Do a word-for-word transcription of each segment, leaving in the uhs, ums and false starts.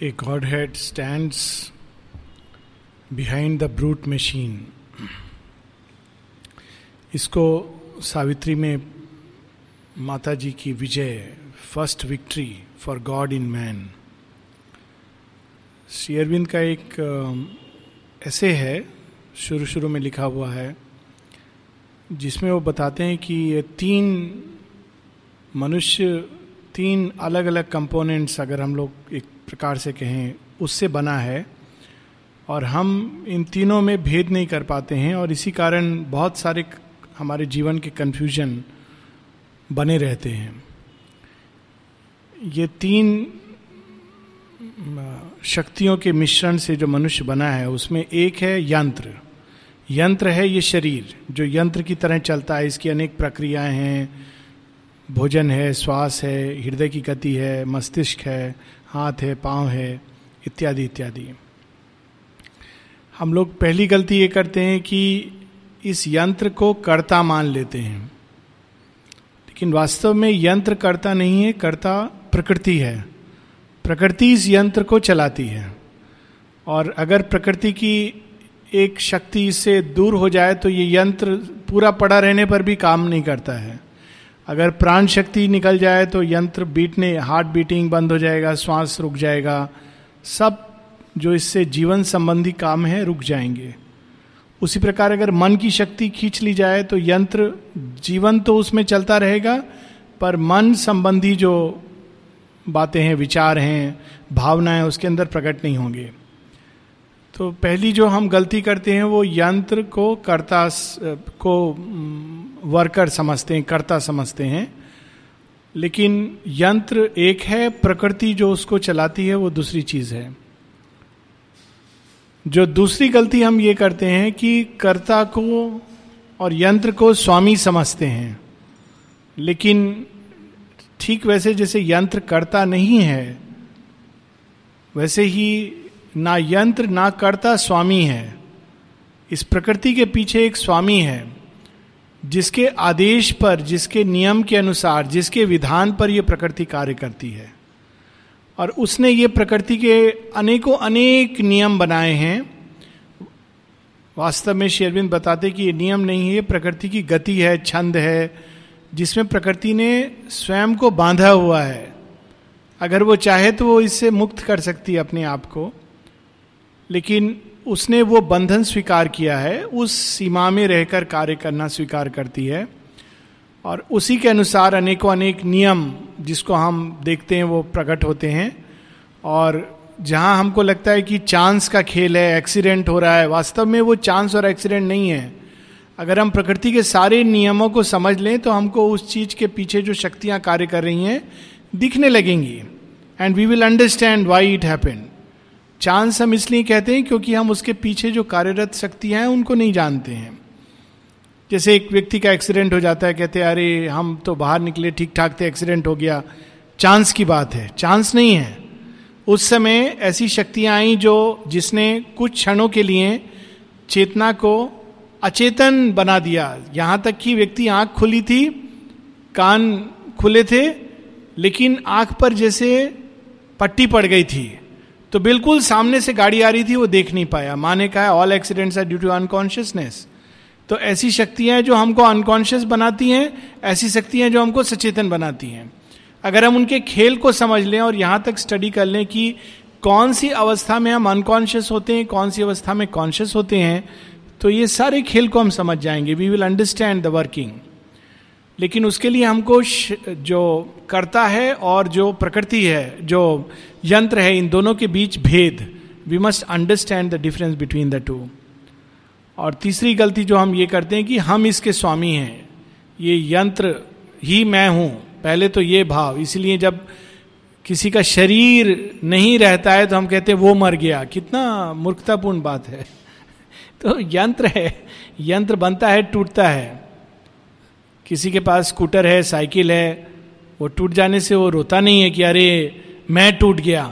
A Godhead stands behind the brute machine. इसको सावित्री में माता जी की विजय, first victory for God in man, Shri Arvind का एक ऐसे है, शुरू शुरू में लिखा हुआ है, जिसमें वो बताते हैं कि ये तीन मनुष्य, तीन अलग अलग कंपोनेंट्स, अगर हम लोग एक प्रकार से कहें, उससे बना है और हम इन तीनों में भेद नहीं कर पाते हैं और इसी कारण बहुत सारे हमारे जीवन के कन्फ्यूजन बने रहते हैं. ये तीन शक्तियों के मिश्रण से जो मनुष्य बना है उसमें एक है यंत्र. यंत्र है ये शरीर जो यंत्र की तरह चलता है. इसकी अनेक प्रक्रियाएं हैं. भोजन है, श्वास है, हृदय की गति है, मस्तिष्क है, हाथ है, पाँव है, इत्यादि इत्यादि. हम लोग पहली गलती ये करते हैं कि इस यंत्र को कर्ता मान लेते हैं, लेकिन वास्तव में यंत्र कर्ता नहीं है, कर्ता प्रकृति है. प्रकृति इस यंत्र को चलाती है और अगर प्रकृति की एक शक्ति इससे दूर हो जाए तो ये यंत्र पूरा पड़ा रहने पर भी काम नहीं करता है. अगर प्राण शक्ति निकल जाए तो यंत्र बीटने, हार्ट बीटिंग बंद हो जाएगा, श्वास रुक जाएगा, सब जो इससे जीवन संबंधी काम है रुक जाएंगे. उसी प्रकार अगर मन की शक्ति खींच ली जाए तो यंत्र जीवन तो उसमें चलता रहेगा पर मन संबंधी जो बातें हैं, विचार हैं, भावनाएं, उसके अंदर प्रकट नहीं होंगे. तो पहली जो हम गलती करते हैं वो यंत्र को कर्ता को वर्कर समझते हैं, कर्ता समझते हैं, लेकिन यंत्र एक है, प्रकृति जो उसको चलाती है वो दूसरी चीज़ है. जो दूसरी गलती हम ये करते हैं कि कर्ता को और यंत्र को स्वामी समझते हैं, लेकिन ठीक वैसे जैसे यंत्र कर्ता नहीं है वैसे ही ना यंत्र ना कर्ता स्वामी है. इस प्रकृति के पीछे एक स्वामी है जिसके आदेश पर, जिसके नियम के अनुसार, जिसके विधान पर यह प्रकृति कार्य करती है और उसने ये प्रकृति के अनेकों अनेक नियम बनाए हैं. वास्तव में श्री अरविंद बताते कि ये नियम नहीं है, प्रकृति की गति है, छंद है, जिसमें प्रकृति ने स्वयं को बांधा हुआ है. अगर वो चाहे तो वो इससे मुक्त कर सकती है अपने आप को, लेकिन उसने वो बंधन स्वीकार किया है, उस सीमा में रहकर कार्य करना स्वीकार करती है और उसी के अनुसार अनेकों अनेक नियम जिसको हम देखते हैं वो प्रकट होते हैं. और जहाँ हमको लगता है कि चांस का खेल है, एक्सीडेंट हो रहा है, वास्तव में वो चांस और एक्सीडेंट नहीं है. अगर हम प्रकृति के सारे नियमों को समझ लें तो हमको उस चीज के पीछे जो शक्तियां कार्य कर रही हैं दिखने लगेंगी and we will understand why it happened. Chance हम इसलिए कहते हैं क्योंकि हम उसके पीछे जो कार्यरत शक्तियां हैं उनको नहीं जानते हैं. जैसे एक व्यक्ति का एक्सीडेंट हो जाता है, कहते हैं अरे हम तो बाहर निकले ठीक ठाक थे, एक्सीडेंट हो गया, चांस की बात है. चांस नहीं है. उस समय ऐसी शक्तियाँ आई जो जिसने कुछ क्षणों के लिए चेतना को अचेतन बना दिया. यहां तक कि व्यक्ति आंख खुली थी, कान खुले थे, लेकिन आंख पर जैसे पट्टी पड़ गई थी तो बिल्कुल सामने से गाड़ी आ रही थी, वो देख नहीं पाया. माँ ने कहा all accidents are due to unconsciousness. तो ऐसी शक्तियां जो हमको अनकॉन्शियस बनाती हैं, ऐसी शक्तियां जो हमको सचेतन बनाती हैं, अगर हम उनके खेल को समझ लें और यहां तक स्टडी कर लें कि कौन सी अवस्था में हम अनकॉन्शियस होते हैं, कौन सी अवस्था में कॉन्शियस होते हैं, तो ये सारे खेल को हम समझ जाएंगे. We will understand the working. लेकिन उसके लिए हमको जो कर्ता है और जो प्रकृति है, जो यंत्र है, इन दोनों के बीच भेद, we must understand the difference between the two. और तीसरी गलती जो हम ये करते हैं कि हम इसके स्वामी हैं, ये यंत्र ही मैं हूँ, पहले तो ये भाव. इसलिए जब किसी का शरीर नहीं रहता है तो हम कहते हैं वो मर गया. कितना मूर्खतापूर्ण बात है. तो यंत्र है, यंत्र बनता है, टूटता है. किसी के पास स्कूटर है, साइकिल है, वो टूट जाने से वो रोता नहीं है कि अरे मैं टूट गया,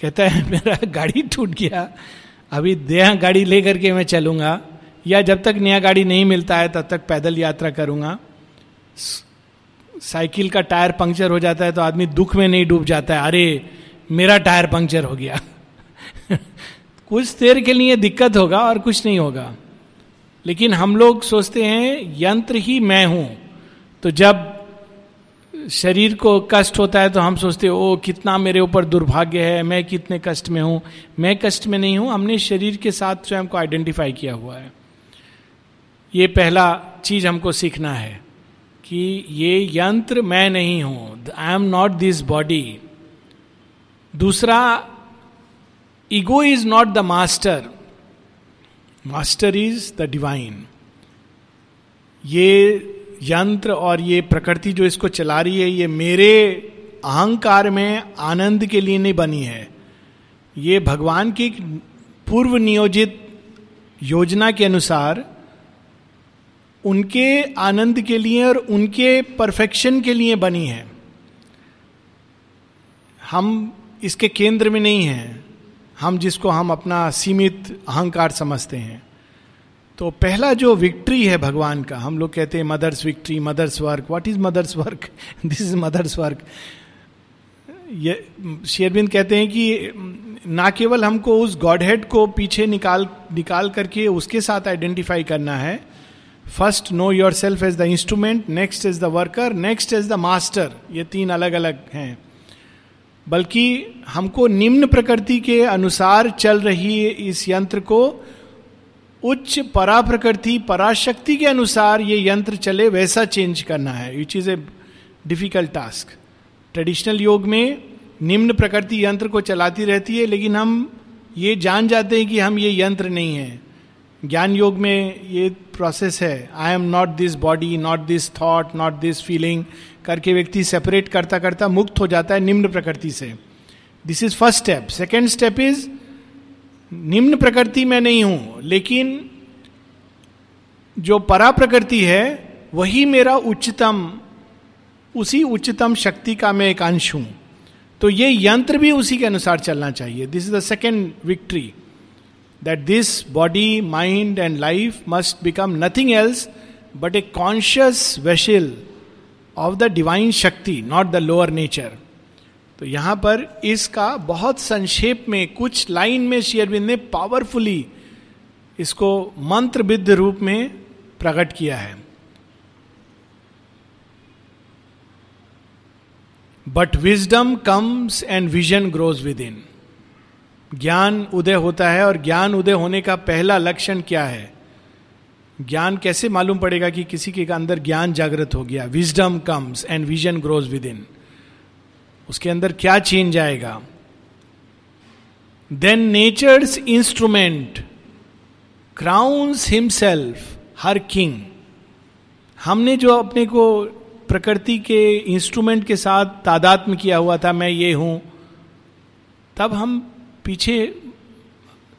कहता है मेरा गाड़ी टूट गया, अभी नया गाड़ी लेकर के मैं चलूँगा, या जब तक नया गाड़ी नहीं मिलता है तब तक पैदल यात्रा करूँगा. साइकिल का टायर पंक्चर हो जाता है तो आदमी दुख में नहीं डूब जाता है, अरे मेरा टायर पंक्चर हो गया कुछ देर के लिए दिक्कत होगा और कुछ नहीं होगा, लेकिन हम लोग सोचते हैं यंत्र ही मैं हूं, तो जब शरीर को कष्ट होता है तो हम सोचते हैं ओ कितना मेरे ऊपर दुर्भाग्य है, मैं कितने कष्ट में हूं। मैं कष्ट में नहीं हूं, हमने शरीर के साथ स्वयं को आइडेंटिफाई किया हुआ है। ये पहला चीज हमको सीखना है कि ये यंत्र मैं नहीं हूं, I am not this body. दूसरा, ego is not the master, master is the divine. ये यंत्र और ये प्रकृति जो इसको चला रही है, ये मेरे अहंकार में आनंद के लिए नहीं बनी है, ये भगवान की पूर्व नियोजित योजना के अनुसार उनके आनंद के लिए और उनके परफेक्शन के लिए बनी है। हम इसके केंद्र में नहीं हैं, हम जिसको हम अपना सीमित अहंकार समझते हैं। तो पहला जो विक्ट्री है भगवान का, हम लोग कहते हैं mother's victory, mother's work. What is mother's work? This is mother's work. ये शेरविंद कहते हैं कि ना केवल हमको उस गॉड हेड को पीछे निकाल निकाल करके उसके साथ आइडेंटिफाई करना है। First know your self as the instrument, next as the worker, next as the master. ये तीन अलग अलग हैं, बल्कि हमको निम्न प्रकृति के अनुसार चल रही इस यंत्र को उच्च परा प्रकृति, पराशक्ति के अनुसार ये यंत्र चले, वैसा चेंज करना है, which is a difficult task. Traditional योग में निम्न प्रकृति यंत्र को चलाती रहती है, लेकिन हम ये जान जाते हैं कि हम ये यंत्र नहीं हैं। ज्ञान योग में ये प्रोसेस है, I am not this body, not this thought, not this feeling करके व्यक्ति सेपरेट करता करता मुक्त हो जाता है निम्न प्रकृति से। This is first step. Second step is निम्न प्रकृति में नहीं हूं, लेकिन जो परा प्रकृति है वही मेरा उच्चतम, उसी उच्चतम शक्ति का मैं एक अंश हूं, तो ये यंत्र भी उसी के अनुसार चलना चाहिए। This is the second victory, that this body, mind and life must become nothing else but a conscious vessel of the divine shakti, not the lower nature. तो यहां पर इसका बहुत संक्षेप में कुछ लाइन में शेयरविंद ने पावरफुली इसको मंत्रविद्ध रूप में प्रकट किया है। But wisdom comes and vision grows within. ज्ञान उदय होता है, और ज्ञान उदय होने का पहला लक्षण क्या है? ज्ञान कैसे मालूम पड़ेगा कि किसी के अंदर ज्ञान जागृत हो गया? Wisdom comes and vision grows within. उसके अंदर क्या चेंज आएगा? Then nature's instrument crowns himself her king. हमने जो अपने को प्रकृति के इंस्ट्रूमेंट के साथ तादात्म्य किया हुआ था, मैं ये हूं, तब हम पीछे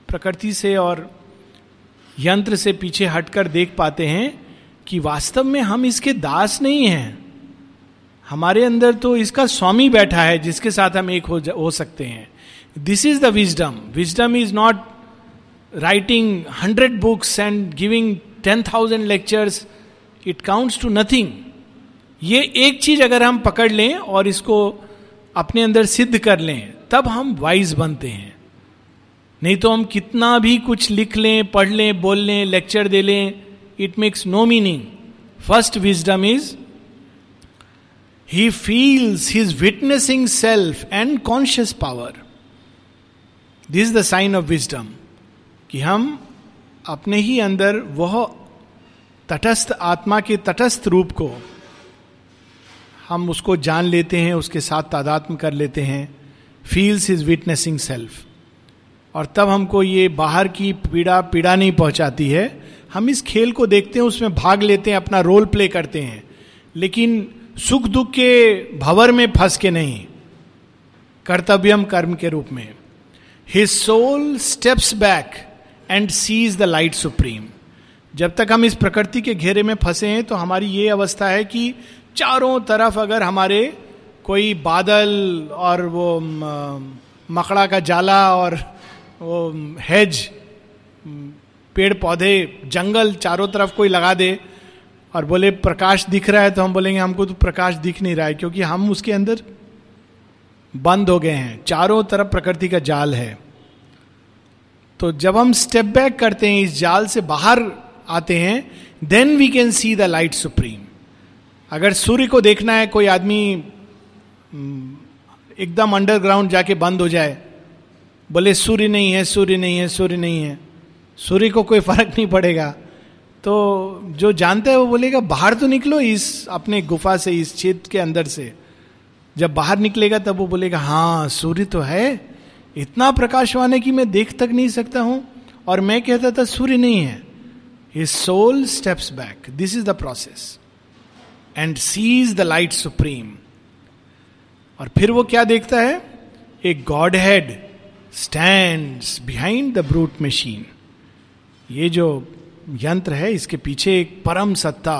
प्रकृति से और यंत्र से पीछे हटकर देख पाते हैं कि वास्तव में हम इसके दास नहीं हैं। हमारे अंदर तो इसका स्वामी बैठा है, जिसके साथ हम एक हो, हो सकते हैं। This is the wisdom. Wisdom is not writing hundred books and giving ten thousand lectures, it counts to nothing. ये एक चीज अगर हम पकड़ लें और इसको अपने अंदर सिद्ध कर लें, तब हम वाइज बनते हैं। नहीं तो हम कितना भी कुछ लिख लें, पढ़ लें, बोल लें, लेक्चर दे लें, it makes no meaning. First wisdom is He feels his witnessing self and conscious power. This is the sign of wisdom. कि हम अपने ही अंदर वह तटस्थ आत्मा के तटस्थ रूप को हम उसको जान लेते हैं, उसके साथ तादात्म्य कर लेते हैं। Feels his witnessing self. और तब हमको ये बाहर की पीड़ा पीड़ा नहीं पहुंचाती है। हम इस खेल को देखते हैं, उसमें भाग लेते हैं, अपना रोल प्ले करते हैं, लेकिन सुख दुख के भंवर में फंस के नहीं, कर्तव्यम कर्म के रूप में। His soul steps back and sees the light supreme. जब तक हम इस प्रकृति के घेरे में फंसे हैं, तो हमारी ये अवस्था है कि चारों तरफ अगर हमारे कोई बादल और वो मकड़ा का जाला और वो हेज, पेड़ पौधे, जंगल चारों तरफ कोई लगा दे और बोले प्रकाश दिख रहा है, तो हम बोलेंगे हमको तो प्रकाश दिख नहीं रहा है, क्योंकि हम उसके अंदर बंद हो गए हैं, चारों तरफ प्रकृति का जाल है। तो जब हम स्टेप बैक करते हैं, इस जाल से बाहर आते हैं, then we can see the light supreme. अगर सूर्य को देखना है, कोई आदमी एकदम अंडरग्राउंड जाके बंद हो जाए, बोले सूर्य नहीं है, सूर्य नहीं है, सूर्य नहीं है, सूर्य को कोई फर्क नहीं पड़ेगा। तो जो जानता है वो बोलेगा बाहर तो निकलो इस अपने गुफा से, इस छेद के अंदर से। जब बाहर निकलेगा तब वो बोलेगा हाँ सूर्य तो है, इतना प्रकाशवान है कि मैं देख तक नहीं सकता हूं, और मैं कहता था सूर्य नहीं है। His soul steps back. This is the process. And sees the light supreme. और फिर वो क्या देखता है? A Godhead stands behind the brute machine. ये जो यंत्र है इसके पीछे एक परम सत्ता,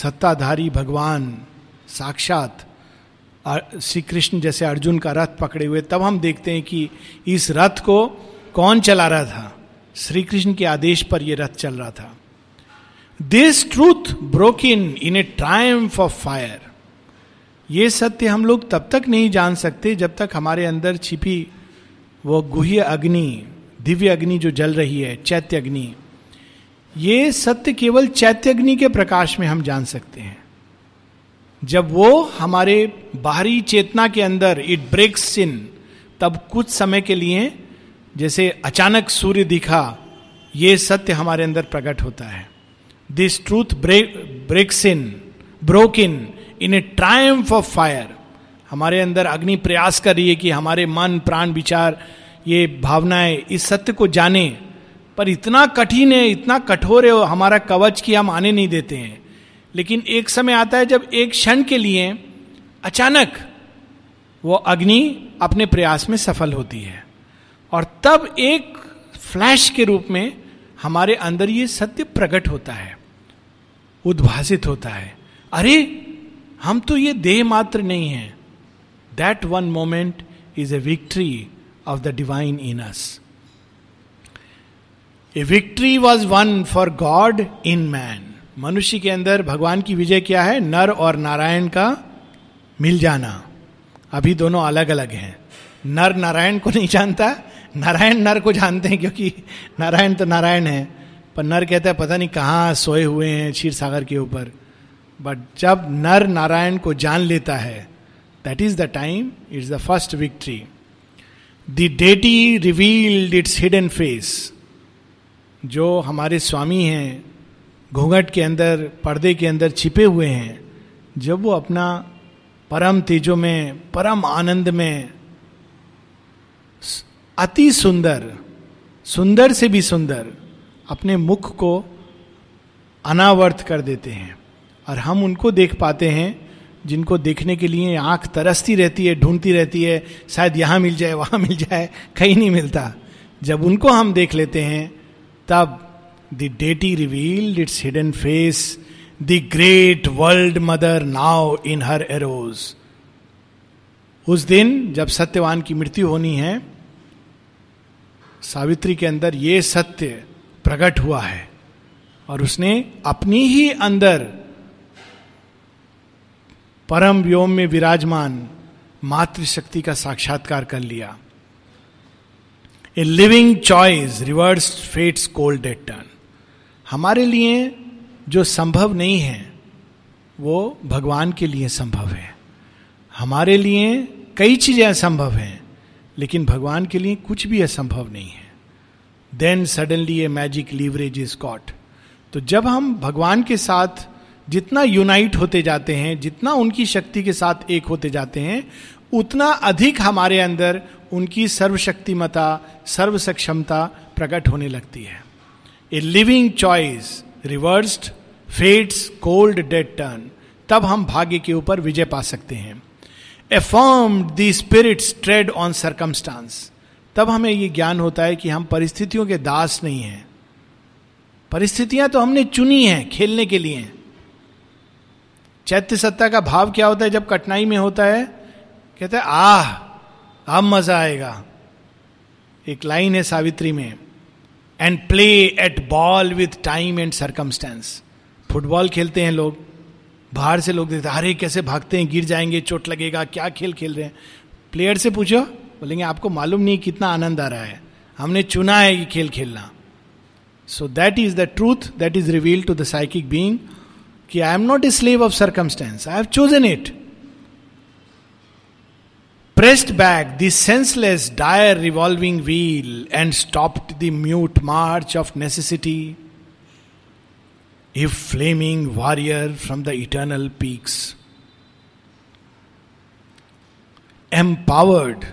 सत्ताधारी भगवान साक्षात श्री कृष्ण जैसे अर्जुन का रथ पकड़े हुए। तब हम देखते हैं कि इस रथ को कौन चला रहा था। श्री कृष्ण के आदेश पर यह रथ चल रहा था। This truth broke in in a triumph of fire. ये सत्य हम लोग तब तक नहीं जान सकते जब तक हमारे अंदर छिपी वो गुह्य अग्नि, दिव्य अग्नि जो जल रही है, चैत्य अग्नि, ये सत्य केवल चैत्य अग्नि के प्रकाश में हम जान सकते हैं। जब वो हमारे बाहरी चेतना के अंदर इट ब्रेक्स सिन, तब कुछ समय के लिए जैसे अचानक सूर्य दिखा, ये सत्य हमारे अंदर प्रकट होता है। This truth breaks in broke in in a triumph of fire. हमारे अंदर अग्नि प्रयास कर रही है कि हमारे मन, प्राण, विचार, ये भावनाएं इस सत्य को जाने, पर इतना कठिन है, इतना कठोर है हमारा कवच कि हम आने नहीं देते हैं। लेकिन एक समय आता है जब एक क्षण के लिए अचानक वो अग्नि अपने प्रयास में सफल होती है, और तब एक फ्लैश के रूप में हमारे अंदर ये सत्य प्रकट होता है, उद्भासित होता है। अरे हम तो ये देह मात्र नहीं है। That one moment is a victory of the divine in us. A victory was won for God in man. मनुष्य के अंदर भगवान की विजय क्या है? नर और नारायण का मिल जाना। अभी दोनों अलग अलग हैं। नर नारायण को नहीं जानता, नारायण नर को जानते हैं, क्योंकि नारायण तो नारायण है, पर नर कहता है पता नहीं कहाँ सोए हुए हैं क्षीर सागर के ऊपर। बट जब नर नारायण को जान लेता है, that is the time, it's the first victory. The deity revealed its hidden face. जो हमारे स्वामी हैं, घूंघट के अंदर, पर्दे के अंदर छिपे हुए हैं, जब वो अपना परम तेजो में, परम आनंद में, अति सुंदर, सुंदर से भी सुंदर अपने मुख को अनावर्त कर देते हैं, और हम उनको देख पाते हैं जिनको देखने के लिए आंख तरसती रहती है, ढूंढती रहती है, शायद यहाँ मिल जाए, वहाँ मिल जाए, कहीं नहीं मिलता। जब उनको हम देख लेते हैं, तब the deity revealed its hidden face, the great world mother now in her arose. उस दिन जब सत्यवान की मृत्यु होनी है, सावित्री के अंदर ये सत्य प्रकट हुआ है, और उसने अपनी ही अंदर परम व्योम में विराजमान मातृशक्ति का साक्षात्कार कर लिया। A living choice reversed fates cold dead turn. हमारे लिए जो संभव नहीं है वो भगवान के लिए संभव है। हमारे लिए कई चीजें असंभव हैं, लेकिन भगवान के लिए कुछ भी असंभव नहीं है। Then suddenly a magic leverage is caught. तो जब हम भगवान के साथ जितना यूनाइट होते जाते हैं, जितना उनकी शक्ति के साथ एक होते जाते हैं, उतना अधिक हमारे अंदर उनकी सर्वशक्तिमता, सर्वसक्षमता प्रकट होने लगती है। A living choice reversed fates cold dead turn. तब हम भाग्य के ऊपर विजय पा सकते हैं। Affirmed the spirits tread on circumstance. तब हमें ये ज्ञान होता है कि हम परिस्थितियों के दास नहीं हैं। परिस्थितियां तो हमने चुनी हैं खेलने के लिए। चैत्य सत्ता का भाव क्या होता है? जब कठिनाई में होता है, कहता है आह, अब मजा आएगा। एक लाइन है सावित्री में, and play at ball with time and circumstance. Football खेलते हैं लोग, बाहर से लोग देखते हैं, अरे कैसे भागते हैं, गिर जाएंगे, चोट लगेगा, क्या खेल खेल रहे हैं। प्लेयर से पूछो, बोलेंगे आपको मालूम नहीं कितना आनंद आ रहा है, हमने चुना है ये खेल खेलना. So that is the truth that is revealed to the psychic being कि I am not a slave of circumstance, I have chosen it. Pressed back the senseless, dire revolving wheel and stopped the mute march of necessity. A flaming warrior from the eternal peaks. Empowered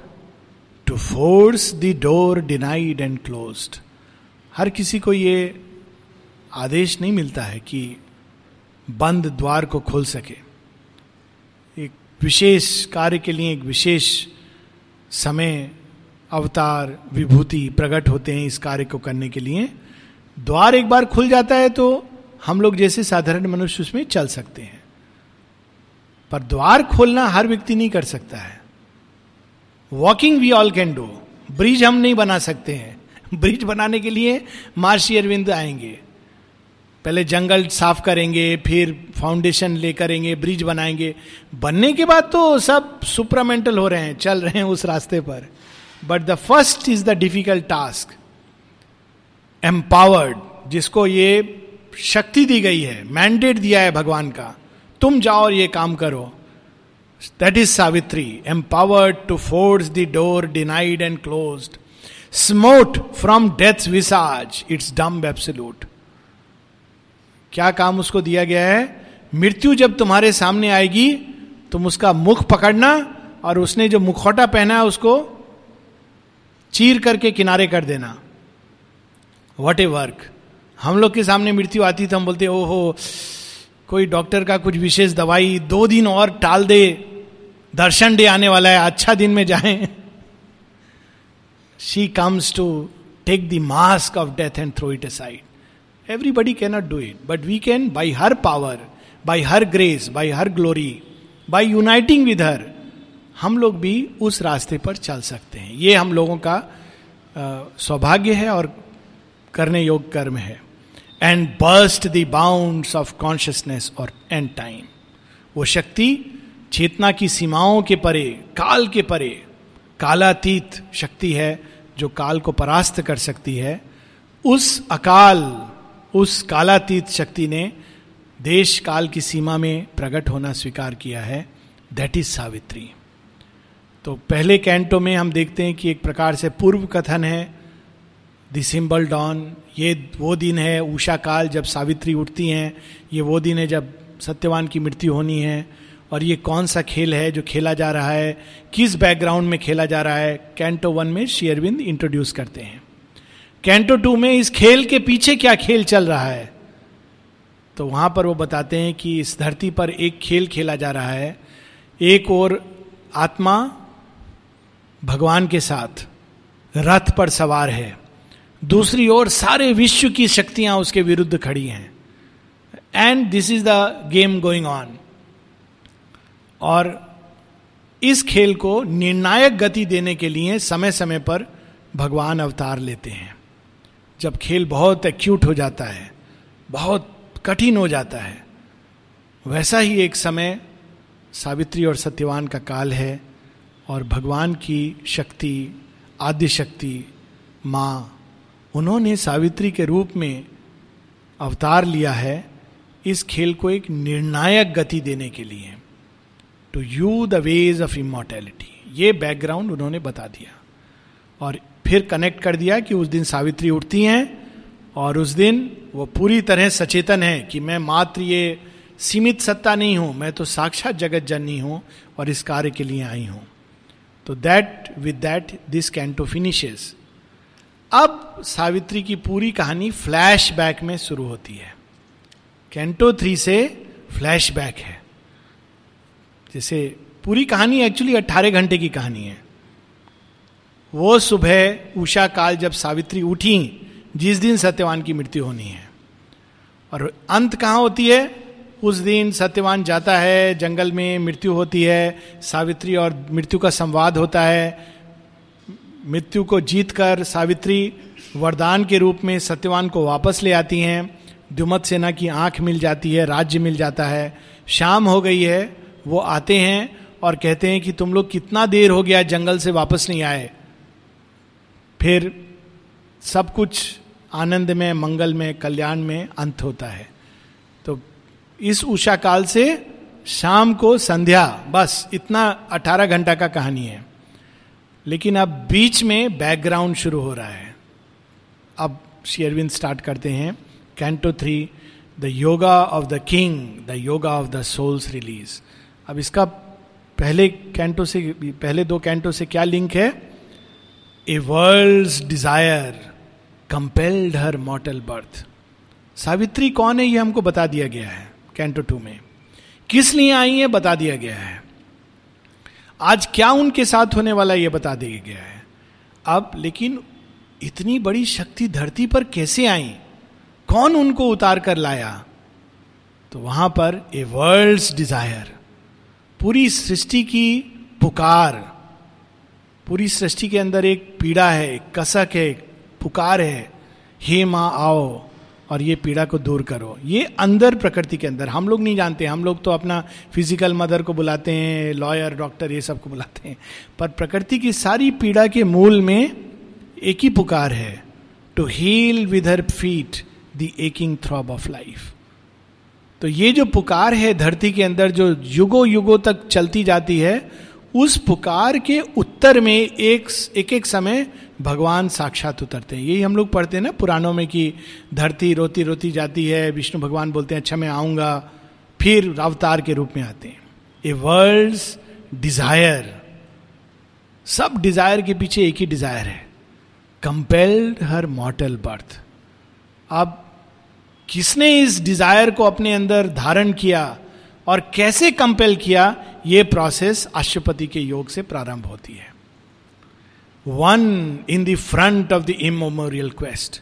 to force the door denied and closed. हर किसी को ये आदेश नहीं मिलता है कि बंद द्वार को खोल सके. विशेष कार्य के लिए एक विशेष समय अवतार विभूति प्रकट होते हैं इस कार्य को करने के लिए. द्वार एक बार खुल जाता है तो हम लोग जैसे साधारण मनुष्य उसमें चल सकते हैं, पर द्वार खोलना हर व्यक्ति नहीं कर सकता है. Walking we all can do, bridge हम नहीं बना सकते हैं. ब्रिज बनाने के लिए महर्षि अरविंद आएंगे, पहले जंगल साफ करेंगे, फिर फाउंडेशन ले करेंगे, ब्रिज बनाएंगे. बनने के बाद तो सब सुप्रामेंटल हो रहे हैं, चल रहे हैं उस रास्ते पर. But the first is the difficult task. Empowered, जिसको ये शक्ति दी गई है, मैंडेट दिया है भगवान का, तुम जाओ और ये काम करो. That is Savitri. Empowered to force the door denied and closed. Smote from death's visage its dumb absolute. क्या काम उसको दिया गया है? मृत्यु जब तुम्हारे सामने आएगी तुम उसका मुख पकड़ना और उसने जो मुखौटा पहना है उसको चीर करके किनारे कर देना. What a work. हम लोग के सामने मृत्यु आती तो हम बोलते ओहो, कोई डॉक्टर का कुछ विशेष दवाई दो दिन और टाल दे, दर्शन डे आने वाला है, अच्छा दिन में जाएं. She comes to take the mask of death and throw it aside. Everybody cannot do it, but we can by her power, by her grace, by her glory, by uniting with her, हम लोग भी उस रास्ते पर चल सकते हैं. ये हम लोगों का सौभाग्य है और करने योग्य कर्म है. And burst the bounds of consciousness or end time. वो शक्ति चेतना की सीमाओं के परे, काल के परे, कालातीत शक्ति है जो काल को परास्त कर सकती है. उस अकाल, उस कालातीत शक्ति ने देश काल की सीमा में प्रकट होना स्वीकार किया है. That is Savitri. तो पहले कैंटो में हम देखते हैं कि एक प्रकार से पूर्व कथन है. द सिंबल डॉन, ये वो दिन है उषा काल जब सावित्री उठती हैं, ये वो दिन है जब सत्यवान की मृत्यु होनी है. और ये कौन सा खेल है जो खेला जा रहा है, किस बैकग्राउंड में खेला जा रहा है, कैंटो वन में श्री अरविंद इंट्रोड्यूस करते हैं. कैंटो टू में इस खेल के पीछे क्या खेल चल रहा है, तो वहां पर वो बताते हैं कि इस धरती पर एक खेल खेला जा रहा है. एक और आत्मा भगवान के साथ रथ पर सवार है, दूसरी ओर सारे विश्व की शक्तियां उसके विरुद्ध खड़ी हैं. And this is the game going on. और इस खेल को निर्णायक गति देने के लिए समय समय पर भगवान अवतार लेते हैं. जब खेल बहुत एक्यूट हो जाता है, बहुत कठिन हो जाता है, वैसा ही एक समय सावित्री और सत्यवान का काल है. और भगवान की शक्ति, आद्य शक्ति माँ, उन्होंने सावित्री के रूप में अवतार लिया है इस खेल को एक निर्णायक गति देने के लिए. To you the ways of immortality, ये बैकग्राउंड उन्होंने बता दिया. और फिर कनेक्ट कर दिया कि उस दिन सावित्री उठती हैं और उस दिन वो पूरी तरह सचेतन है कि मैं मात्र ये सीमित सत्ता नहीं हूं, मैं तो साक्षात जगत जननी हूं और इस कार्य के लिए आई हूं. तो that with that this canto finishes. अब सावित्री की पूरी कहानी फ्लैशबैक में शुरू होती है. कैंटो थ्री से फ्लैशबैक है. जैसे पूरी कहानी एक्चुअली अट्ठारह घंटे की कहानी है. वो सुबह उषा काल जब सावित्री उठी, जिस दिन सत्यवान की मृत्यु होनी है. और अंत कहाँ होती है? उस दिन सत्यवान जाता है जंगल में, मृत्यु होती है, सावित्री और मृत्यु का संवाद होता है. मृत्यु को जीतकर सावित्री वरदान के रूप में सत्यवान को वापस ले आती हैं. द्युमत सेना की आंख मिल जाती है, राज्य मिल जाता है. शाम हो गई है, वो आते हैं और कहते हैं कि तुम लोग कितना देर हो गया जंगल से वापस नहीं आए। फिर सब कुछ आनंद में, मंगल में, कल्याण में अंत होता है। तो इस उषा काल से शाम को संध्या, बस इतना अठारह घंटा का कहानी है। लेकिन अब बीच में बैकग्राउंड शुरू हो रहा है। अब श्री अरविंद स्टार्ट करते हैं canto three, the yoga of the king, the yoga of the soul's release. अब इसका पहले कैंटो से, पहले दो कैंटो से क्या लिंक है? A world's desire compelled her mortal birth. Savitri कौन है ये हमको बता दिया गया है कैंटो टू में। किस लिए आई है बता दिया गया है। आज क्या उनके साथ होने वाला ये बता दिया गया है। अब लेकिन इतनी बड़ी शक्ति धरती पर कैसे आई, कौन उनको उतार कर लाया? तो वहां पर ए वर्ल्ड्स डिजायर, पूरी सृष्टि की पुकार। पूरी सृष्टि के अंदर एक पीड़ा है, एक कसक है, एक पुकार है, हे माँ आओ और ये पीड़ा को दूर करो। ये अंदर प्रकृति के अंदर, हम लोग नहीं जानते। हम लोग तो अपना फिजिकल मदर को बुलाते हैं, लॉयर, डॉक्टर, ये सबको बुलाते हैं, पर प्रकृति की सारी पीड़ा के मूल में एक ही पुकार है, to heal with her feet the aching throb of life. तो ये जो पुकार है धरती के अंदर, जो युगों युगों तक चलती जाती है, उस पुकार के उत्तर में एक एक, एक समय भगवान साक्षात उतरते हैं। यही हम लोग पढ़ते हैं ना पुराणों में कि धरती रोती रोती जाती है, विष्णु भगवान बोलते हैं अच्छा मैं आऊँगा, फिर अवतार के रूप में आते हैं। ए वर्ल्ड्स डिजायर, सब डिजायर के पीछे एक ही डिजायर है, कंपेल्ड हर मॉर्टल बर्थ। अब किसने इस डिजायर को अपने अंदर धारण किया और कैसे कंपेल किया, ये प्रोसेस अश्वपति के योग से प्रारंभ होती है। One in the front of the immemorial quest.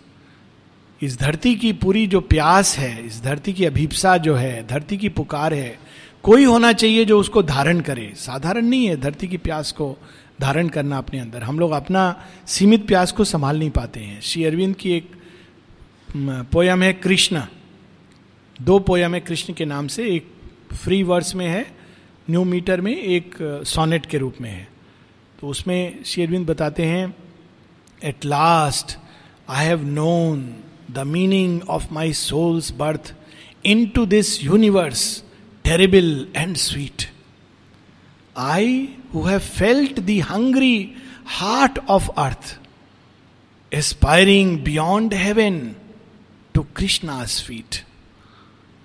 इस धरती की पूरी जो प्यास है, इस धरती की अभीप्सा जो है, धरती की पुकार है, कोई होना चाहिए जो उसको धारण करे। साधारण नहीं है धरती की प्यास को धारण करना अपने अंदर। हम लोग अपना सीमित प्यास को संभाल नहीं पाते हैं। श्री अरविंद की एक पोयम है कृष्ण, दो पोयम है कृष्ण के नाम से, एक फ्री वर्स में है न्यू मीटर में, एक सोनेट के रूप में है। तो उसमें श्री अरविंद बताते हैं, at last I have known the meaning of my soul's birth into this universe terrible and sweet. I who have felt the hungry heart of earth aspiring beyond heaven to Krishna's feet.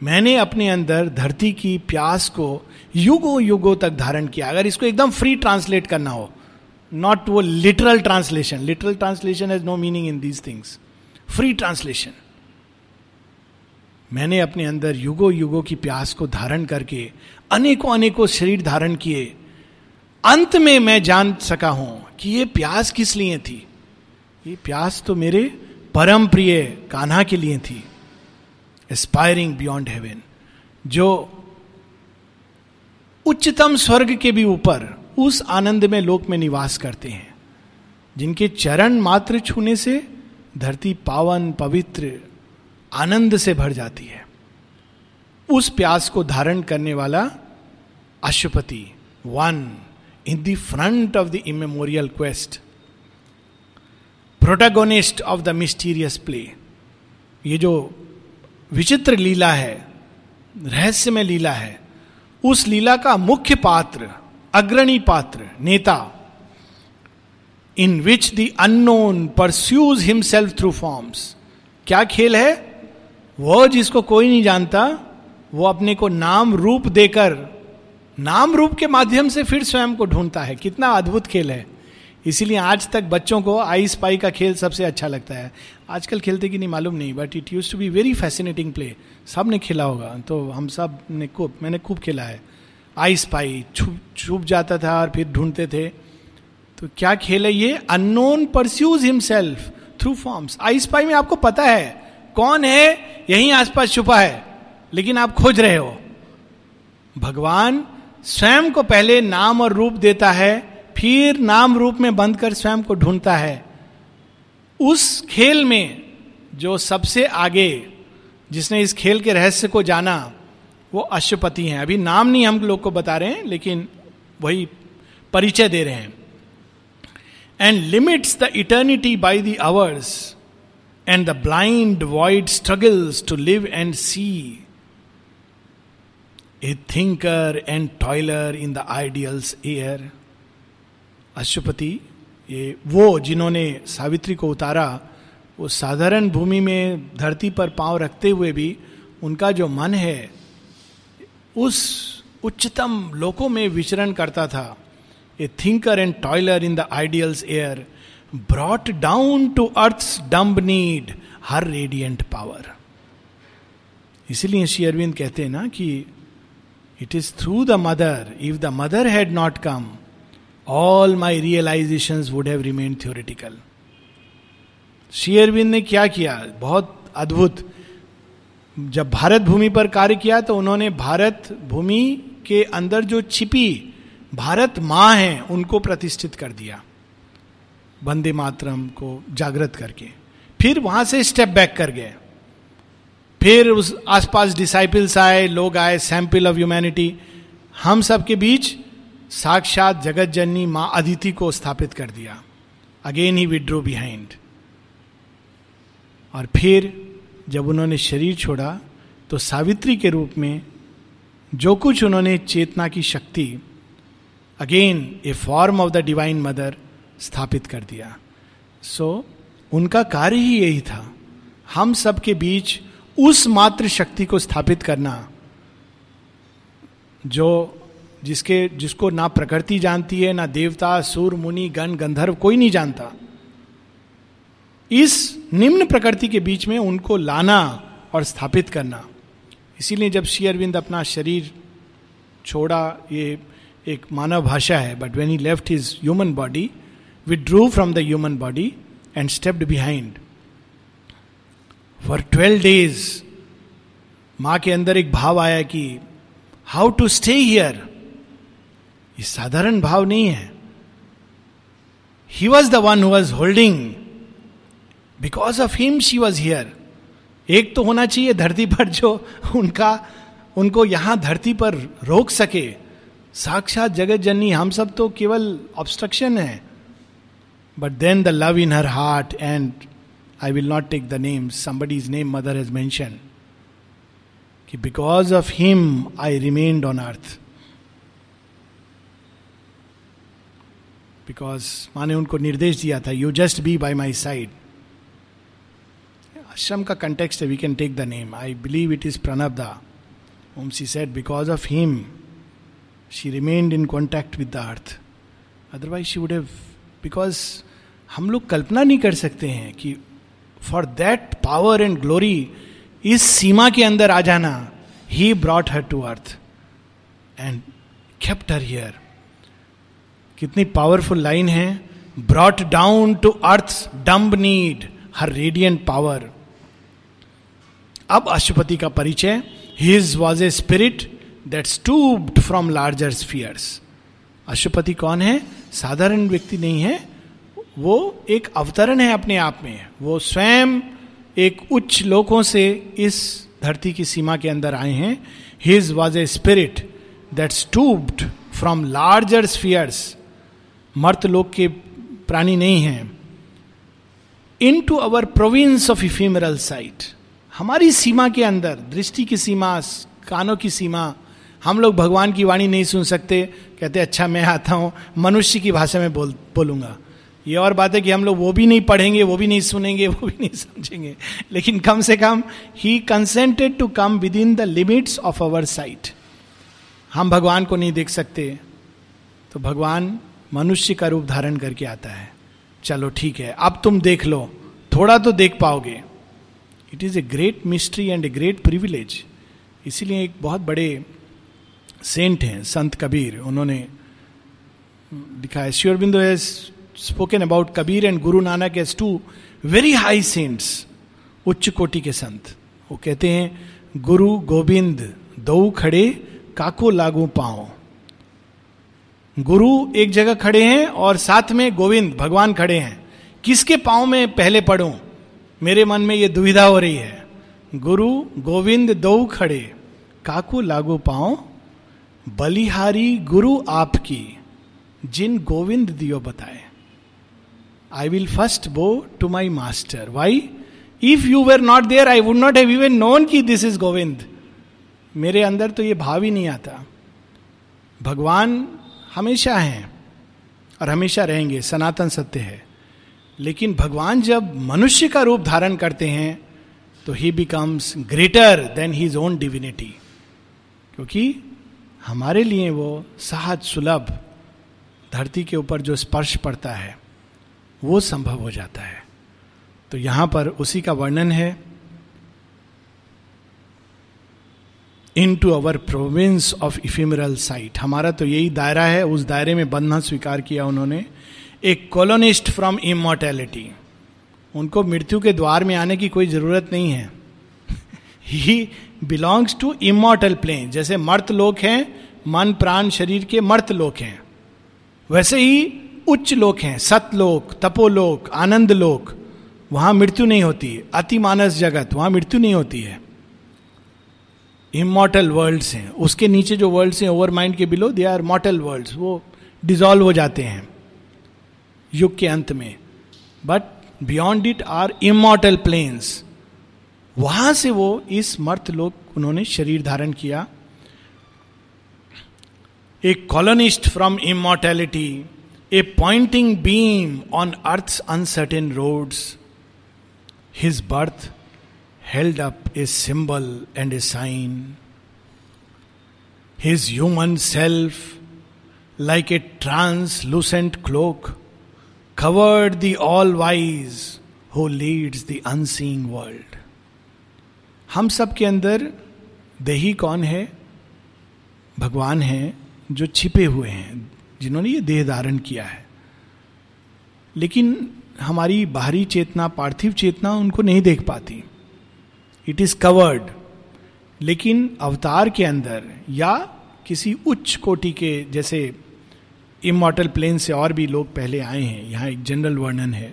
मैंने अपने अंदर धरती की प्यास को युगों युगों तक धारण किया। अगर इसको एकदम फ्री ट्रांसलेट करना हो, नॉट वो literal translation, literal translation has no meaning in these things, free translation. मैंने अपने अंदर युगों युगों की प्यास को धारण करके अनेकों अनेकों शरीर धारण किए। अंत में मैं जान सका हूं कि ये प्यास किस लिए थी। ये प्यास तो मेरे परम प्रिय कान्हा के लिए थी, एस्पायरिंग बियॉन्ड हेवन, जो उच्चतम स्वर्ग के भी ऊपर उस आनंद में लोक में निवास करते हैं, जिनके चरण मात्र छूने से धरती पावन पवित्र आनंद से भर जाती है। उस प्यास को धारण करने वाला Ashwapati, one in the front of the immemorial quest, protagonist of the mysterious play. ये जो विचित्र लीला है, रहस्यमय लीला है, उस लीला का मुख्य पात्र, अग्रणी पात्र, नेता, in which the unknown pursues himself through forms. क्या खेल है वो, जिसको कोई नहीं जानता, वो अपने को नाम रूप देकर, नाम रूप के माध्यम से फिर स्वयं को ढूंढता है। कितना अद्भुत खेल है। इसीलिए आज तक बच्चों को आई स्पाई का खेल सबसे अच्छा लगता है। आजकल खेलते कि नहीं मालूम नहीं, but it used to be very fascinating play. सब ने खेला होगा, तो हम सब ने खूब, मैंने खूब खेला है आई स्पाई। छुप छुप जाता था और फिर ढूंढते थे। तो क्या खेल है ये, unknown pursues himself through forms. I spy में आपको पता है कौन है, यहीं आसपास छुपा है, लेकिन आप खोज रहे हो। भगवान स्वयं को पहले नाम और रूप देता है, फिर नाम रूप में बंद कर स्वयं को ढूंढता है। उस खेल में जो सबसे आगे, जिसने इस खेल के रहस्य को जाना, वो अश्वपति हैं। अभी नाम नहीं हम लोग को बता रहे हैं, लेकिन वही परिचय दे रहे हैं. And limits the eternity by the hours and the blind void struggles to live and see a thinker and toiler in the ideal's air. Ashwapati ये वो जिन्होंने सावित्री को उतारा, वो साधारण भूमि में धरती पर पांव रखते हुए भी उनका जो मन है उस उच्चतम लोकों में विचरण करता था. A thinker and toiler in the ideal's air brought down to earth's dumb need her radiant power. इसीलिए श्री अरविंद कहते हैं ना कि it is through the mother, if the mother had not come all my realisations would have remain theoretical. Shri Arvind ने क्या किया, बहुत अद्भुत. जब भारत भूमि पर कार्य किया तो उन्होंने भारत भूमि के अंदर जो छिपी भारत माँ है उनको प्रतिष्ठित कर दिया, वंदे मातरम को जागृत करके. फिर वहां से स्टेप बैक कर गए, फिर उस आसपास डिसाइपल्स आए, लोग आए, सैंपल ऑफ ह्यूमैनिटी. हम सबके बीच साक्षात जगत जननी माँ अदिति को स्थापित कर दिया. Again he withdrew behind. और फिर जब उन्होंने शरीर छोड़ा तो सावित्री के रूप में जो कुछ उन्होंने चेतना की शक्ति, again a form of the divine mother, स्थापित कर दिया. सो उनका कार्य ही यही था, हम सबके बीच उस मात्र शक्ति को स्थापित करना जो जिसके जिसको ना प्रकृति जानती है, ना देवता, सूर, मुनि, गण, गंधर्व कोई नहीं जानता. इस निम्न प्रकृति के बीच में उनको लाना और स्थापित करना. इसीलिए जब श्री अरविंद अपना शरीर छोड़ा, ये एक मानव भाषा है, but when he left his human body withdrew from the human body and stepped behind. For twelve days माँ के अंदर एक भाव आया कि how to stay here. ये साधारण भाव नहीं है. He was the one who was holding. Because of him she was here. एक तो होना चाहिए धरती पर जो उनका उनको यहाँ धरती पर रोक सके. साक्षात जगत जननी, हम सब तो केवल ऑब्स्ट्रक्शन है. But then the love in her heart, and I will not take the name, somebody's name mother has mentioned, कि because of him I remained on earth. Because माँ ने उनको निर्देश दिया था, you just be by my side. आश्रम का context है, we can take the name. I believe it is Pranabda, whom she said because of him she remained in contact with the earth. Otherwise she would have. Because हम लोग कल्पना नहीं कर सकते हैं कि for that power and glory इस सीमा के अंदर आ जाना. He brought her to earth and kept her here. कितनी पावरफुल लाइन है. Brought down to earth's dumb need her radiant power. अब अशुपति का परिचय. His was a spirit that stooped from larger spheres. Ashwapati कौन है? साधारण व्यक्ति नहीं है, वो एक अवतरण है अपने आप में. वो स्वयं एक उच्च लोकों से इस धरती की सीमा के अंदर आए हैं. His was a spirit that stooped from larger spheres. मर्त लोक के प्राणी नहीं हैं. Into our province of ephemeral sight. हमारी सीमा के अंदर, दृष्टि की सीमा, कानों की सीमा, हम लोग भगवान की वाणी नहीं सुन सकते. कहते अच्छा मैं आता हूँ, मनुष्य की भाषा में बोल बोलूँगा. ये और बात है कि हम लोग वो भी नहीं पढ़ेंगे, वो भी नहीं सुनेंगे, वो भी नहीं समझेंगे. लेकिन कम से कम he consented to come within the limits of our sight. हम भगवान को नहीं देख सकते तो भगवान मनुष्य का रूप धारण करके आता है. चलो ठीक है, अब तुम देख लो, थोड़ा तो देख पाओगे. It is a great mystery and a great privilege. इसीलिए एक बहुत बड़े सेंट हैं संत कबीर, उन्होंने लिखा है. Shri Aurobindo has spoken about Kabir and Guru Nanak as two very high saints, उच्च कोटि के संत. वो कहते हैं गुरु गोविंद दो खड़े काको लागू पाओ. गुरु एक जगह खड़े हैं और साथ में गोविंद भगवान खड़े हैं. किसके पाँव में पहले पड़ूं, मेरे मन में ये दुविधा हो रही है. गुरु गोविंद दो खड़े काको लागू पाओ, बलिहारी गुरु आपकी जिन गोविंद दियो बताए. I will first go to my master. Why? If you were not there I would not have even known कि दिस इज गोविंद. मेरे अंदर तो ये भाव ही नहीं आता. भगवान हमेशा हैं और हमेशा रहेंगे, सनातन सत्य है. लेकिन भगवान जब मनुष्य का रूप धारण करते हैं तो ही becomes greater than his own divinity, क्योंकि हमारे लिए वो सहज सुलभ धरती के ऊपर जो स्पर्श पड़ता है वो संभव हो जाता है. तो यहां पर उसी का वर्णन है. Into our province of ephemeral sight. हमारा तो यही दायरा है, उस दायरे में बंधना स्वीकार किया उन्होंने. एक colonist from immortality. उनको मृत्यु के द्वार में आने की कोई जरूरत नहीं है. He belongs to immortal plane. जैसे मर्त लोक हैं, मन प्राण शरीर के मर्त लोक हैं, वैसे ही उच्च लोक हैं, सतलोक, तपोलोक, आनंद लोक. वहां मृत्यु नहीं होती. अतिमानस जगत, वहां मृत्यु नहीं होती है. इमॉर्टल वर्ल्ड्स हैं. उसके नीचे जो वर्ल्ड्स हैं ओवर माइंड के below, they are mortal worlds. वो डिसॉल्व हो जाते हैं युग के अंत में. But beyond it are immortal planes. वहां से वो इस मर्त लोक उन्होंने शरीर धारण किया. A colonist from immortality, a pointing beam on earth's uncertain roads. His birth held up a symbol and a sign. His human self, like a translucent cloak, covered the all-wise who leads the unseeing world. हम सब के अंदर देही कौन है? भगवान है जो छिपे हुए हैं, जिन्होंने ये देह धारण किया है. लेकिन हमारी बाहरी चेतना, पार्थिव चेतना उनको नहीं देख पाती. It is covered. लेकिन अवतार के अंदर या किसी उच्च कोटि के, जैसे इमॉर्टल प्लेन से और भी लोग पहले आए हैं, यहाँ एक जनरल वर्णन है.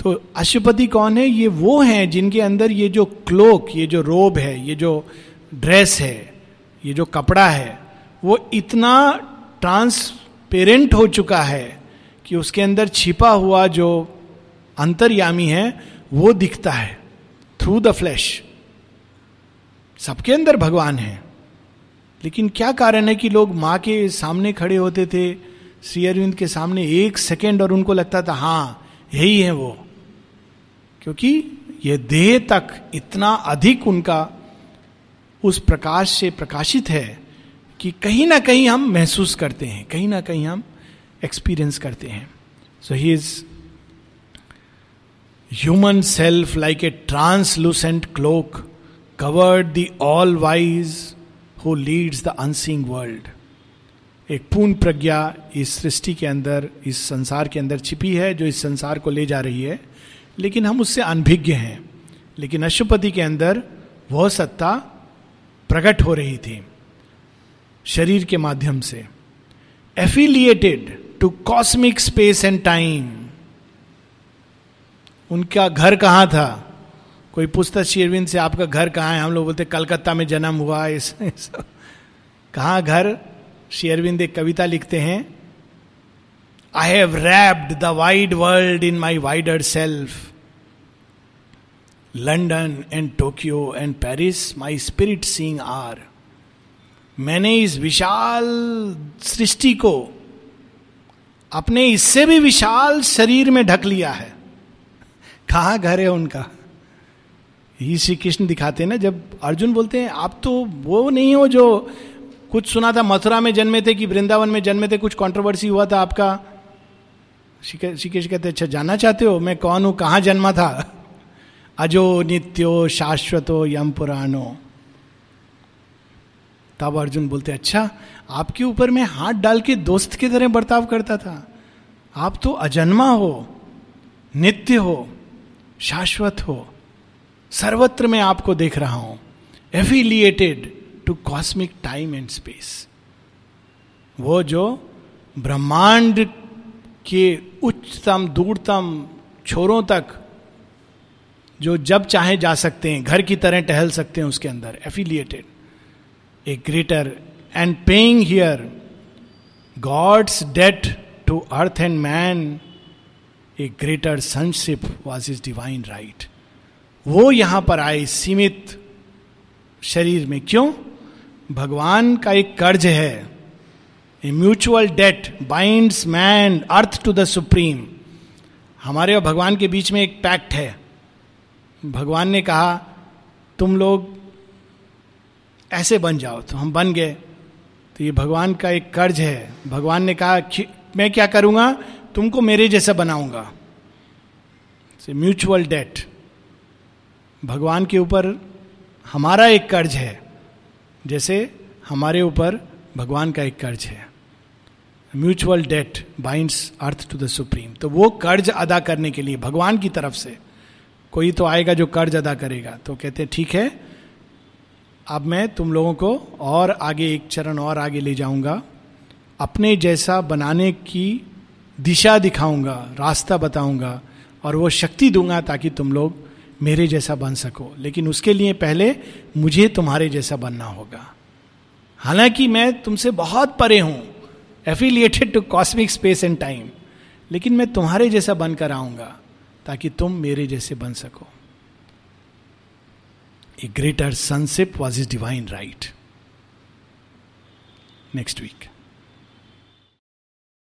तो अशुपति कौन है? ये वो हैं जिनके अंदर ये जो क्लोक, ये जो रोब है, ये जो ड्रेस है, ये जो कपड़ा है, वो इतना ट्रांसपेरेंट हो चुका है कि उसके अंदर छिपा हुआ जो अंतर्यामी है वो दिखता है थ्रू द फ्लैश. सबके अंदर भगवान है. लेकिन क्या कारण है कि लोग माँ के सामने खड़े होते थे, श्री अरविंद के सामने एक सेकेंड, और उनको लगता था हाँ यही है वो, क्योंकि यह देह तक इतना अधिक उनका उस प्रकाश से प्रकाशित है कि कहीं ना कहीं हम महसूस करते हैं, कहीं ना कहीं हम एक्सपीरियंस करते हैं. So he is Human self like a translucent cloak covered the all-wise who leads the unseeing world. एक पूर्ण प्रज्ञा इस सृष्टि के अंदर, इस संसार के अंदर छिपी है जो इस संसार को ले जा रही है, लेकिन हम उससे अनभिज्ञ हैं. लेकिन अशुपति के अंदर वह सत्ता प्रकट हो रही थी शरीर के माध्यम से. Affiliated to cosmic space and time. उनका घर कहाँ था? कोई पूछता श्री अरविंद से आपका घर कहाँ है? हम लोग बोलते कलकत्ता में जन्म हुआ. इस, इस कहाँ घर? श्री अरविंद एक कविता लिखते हैं. I have wrapped the wide world in my wider self. London and Tokyo and Paris my spirit seeing are. मैंने इस विशाल सृष्टि को अपने इससे भी विशाल शरीर में ढक लिया है. कहाँ घर है उनका? ये श्री कृष्ण दिखाते हैं ना, जब अर्जुन बोलते हैं आप तो वो नहीं हो जो कुछ सुना था मथुरा में जन्मे थे कि वृंदावन में जन्मे थे, कुछ कंट्रोवर्सी हुआ था आपका. श्री कृष्ण कहते हैं अच्छा जानना चाहते हो मैं कौन हूँ, कहाँ जन्मा था? अजो नित्यो शाश्वतो यम पुराणो. तब अर्जुन बोलते अच्छा आपके ऊपर मैं हाथ डाल के दोस्त की तरह बर्ताव करता था, आप तो अजन्मा हो, नित्य हो, शाश्वत हो, सर्वत्र मैं आपको देख रहा हूं. Affiliated to cosmic time and space. वो जो ब्रह्मांड के उच्चतम दूरतम छोरों तक जो जब चाहे जा सकते हैं, घर की तरह टहल सकते हैं, उसके अंदर affiliated. A greater and paying here God's debt to earth and man, a greater sonship was his divine right. वो यहां पर आए सीमित शरीर में, क्यों? भगवान का एक कर्ज है, a mutual debt binds man earth to the supreme. हमारे और भगवान के बीच में एक पैक्ट है. भगवान ने कहा तुम लोग ऐसे बन जाओ, तो हम बन गए. तो ये भगवान का एक कर्ज है. भगवान ने कहा मैं क्या करूंगा, तुमको मेरे जैसा बनाऊंगा. Mutual debt. भगवान के ऊपर हमारा एक कर्ज है जैसे हमारे ऊपर भगवान का एक कर्ज है. Mutual debt binds earth to the supreme. तो वो कर्ज अदा करने के लिए भगवान की तरफ से कोई तो आएगा जो कर्ज अदा करेगा. तो कहते हैं ठीक है, अब मैं तुम लोगों को और आगे एक चरण और आगे ले जाऊंगा, अपने जैसा बनाने की दिशा दिखाऊंगा, रास्ता बताऊंगा और वो शक्ति दूंगा ताकि तुम लोग मेरे जैसा बन सको. लेकिन उसके लिए पहले मुझे तुम्हारे जैसा बनना होगा. हालांकि मैं तुमसे बहुत परे हूं, affiliated to cosmic space and time, लेकिन मैं तुम्हारे जैसा बनकर आऊंगा ताकि तुम मेरे जैसे बन सको. A greater sonship was his divine right. Next week.